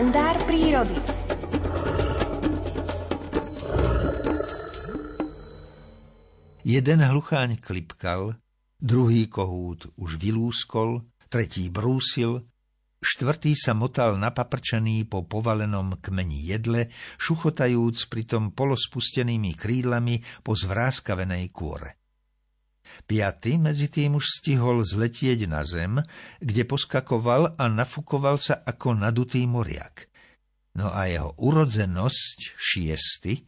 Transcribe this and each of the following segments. kalendár prírody. Jeden hlucháň klipkal, druhý kohút už vylúskol, tretí brúsil, štvrtý sa motal napaprčený po povalenom kmeni jedle, šuchotajúc pritom polospustenými krídlami po zvráskavenej kôre. Piaty medzitým už stihol zletieť na zem, kde poskakoval a nafukoval sa ako nadutý moriak. No a jeho urodzenosť, šiesty,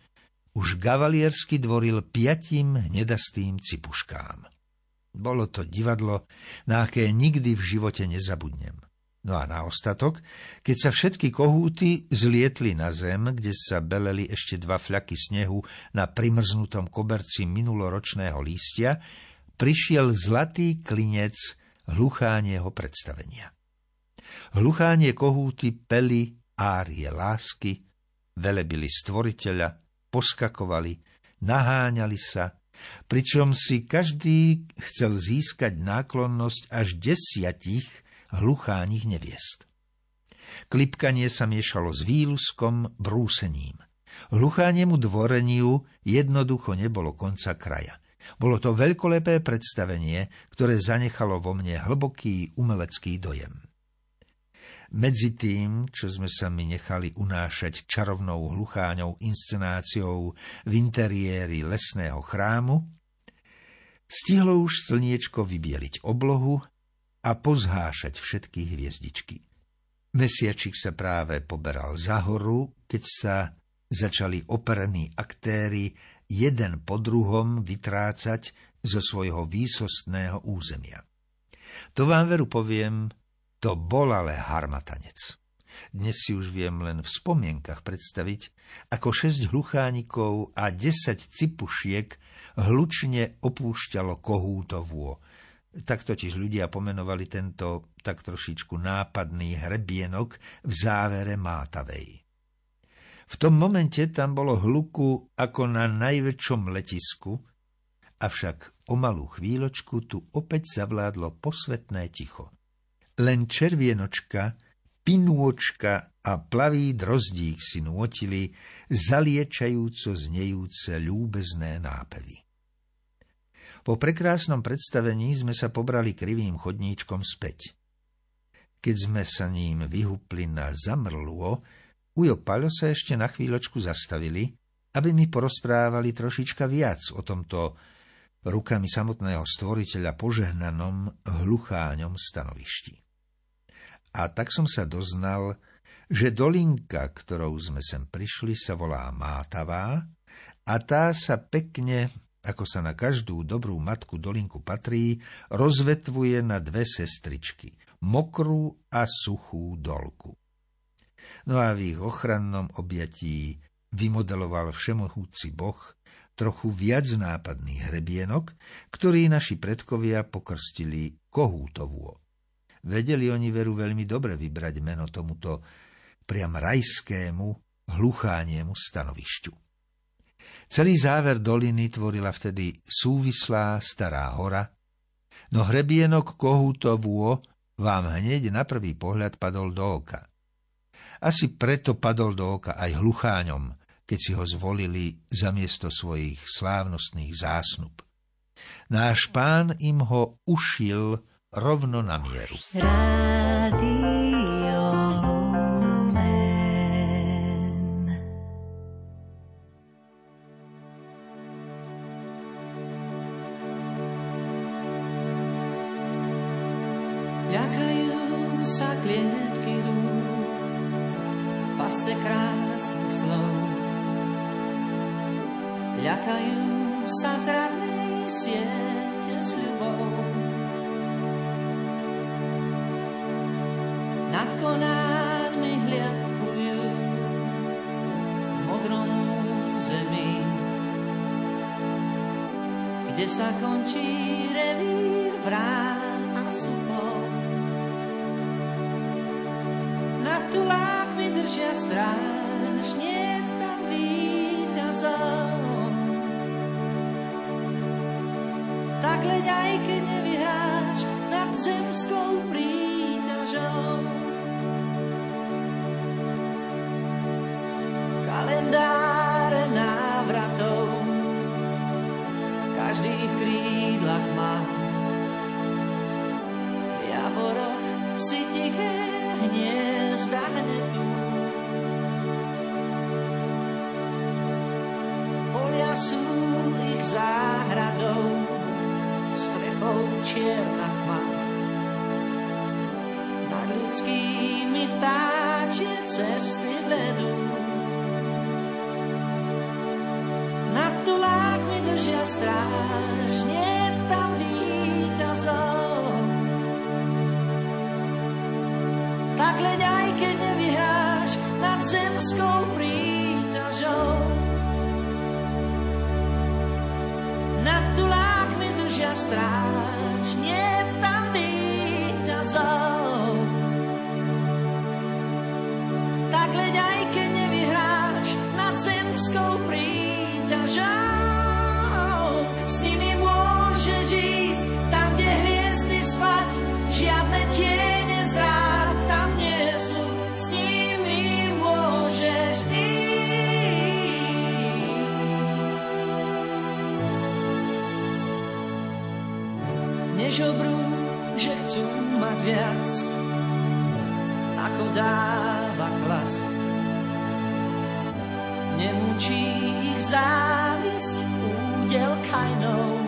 už gavaliersky dvoril 5 hnedastým cipuškám. Bolo to divadlo, na aké nikdy v živote nezabudnem. No a na ostatok, keď sa všetky kohúty zlietli na zem, kde sa beleli ešte 2 fľaky snehu na primrznutom koberci minuloročného lístia, prišiel zlatý klinec hluchánieho predstavenia. Hluchánie kohúty peli árie lásky, velebili stvoriteľa, poskakovali, naháňali sa, pričom si každý chcel získať náklonnosť až 10 hlucháních neviest. Klipkanie sa miešalo s výluskom, brúsením. Hluchániemu dvoreniu jednoducho nebolo konca kraja. Bolo to veľkolepé predstavenie, ktoré zanechalo vo mne hlboký umelecký dojem. Medzi tým, čo sme sa my nechali unášať čarovnou hlucháňou inscenáciou v interiéri lesného chrámu, stihlo už slniečko vybieliť oblohu a pozhášať všetky hviezdičky. Mesiačik sa práve poberal za horu, keď sa začali operní aktéri jeden po druhom vytrácať zo svojho výsostného územia. To vám veru poviem, to bol ale harmatanec. Dnes si už viem len v spomienkach predstaviť, ako 6 hluchánikov a 10 cipušiek hlučne opúšťalo kohútovô. Tak totiž ľudia pomenovali tento tak trošičku nápadný hrebienok v závere Mátavej. V tom momente tam bolo hluku ako na najväčšom letisku, avšak o malú chvíľočku tu opäť zavládlo posvetné ticho. Len červienočka, pinôčka a plavý drozdík si nôtili zaliečajúco znejúce ľúbezné nápevy. Po prekrásnom predstavení sme sa pobrali krivým chodníčkom späť. Keď sme sa ním vyhupli na zamrlúo, Ujo Paľo sa ešte na chvíľočku zastavili, aby mi porozprávali trošička viac o tomto rukami samotného stvoriteľa požehnanom hlucháňom stanovišti. A tak som sa doznal, že dolinka, ktorou sme sem prišli, sa volá Mátavá a tá sa pekne, ako sa na každú dobrú matku dolinku patrí, rozvetvuje na 2 sestričky, mokrú a suchú dolku. No a v ich ochrannom objatí vymodeloval všemohúci Boh trochu viac nápadný hrebienok, ktorý naši predkovia pokrstili kohútovô. Vedeli oni veru veľmi dobre vybrať meno tomuto priam rajskému hluchániemu stanovišťu. Celý záver doliny tvorila vtedy súvislá stará hora, no hrebienok kohútovô vám hneď na prvý pohľad padol do oka. Asi preto padol do oka aj hlucháňom, keď si ho zvolili za miesto svojich slávnostných zásnub. Náš pán im ho ušil rovno na mieru. Ďakajú sa klietky rúd, pasce krásnych slov. Ďakajú sa z radnej siete s ľubou. Nad konármi hliadkujú v modrom zemi, kde sa končí revír vrán a súpov. Nad tulákmi držia stráž, niet tam víťazov. Tak leď aj keď nevyhráš nad zemskou príťažou. každých krídlach má. V javoroch si tiché hniezda hnedú. Polia sú ich záhradou, strechou čierna tma. Nad ľudskými vtáčie cesty vedú. Nad tulákmi držia stráž, niet tam víťazov. Tak hľaď, aj keď nevyhráš nad zemskou príťažou. Nad tulákmi držia stráž, niet tam víťazov. Zemskou príťažou. S nimi môžeš ísť tam, kde hviezdy spať, žiadne tiene zrád tam nie sú. S nimi môžeš ísť. Nežobrú, že chcú mať viac, ako dáva klas. Nemúči ich závisť údel kajnou.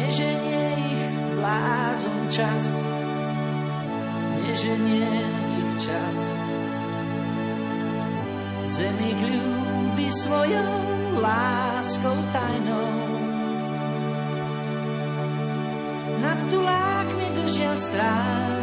Neženie ich blázon čas, neženie ich čas. Zem ich ľúbi svojou láskou tajnou. Nad tulákmi držia stráž,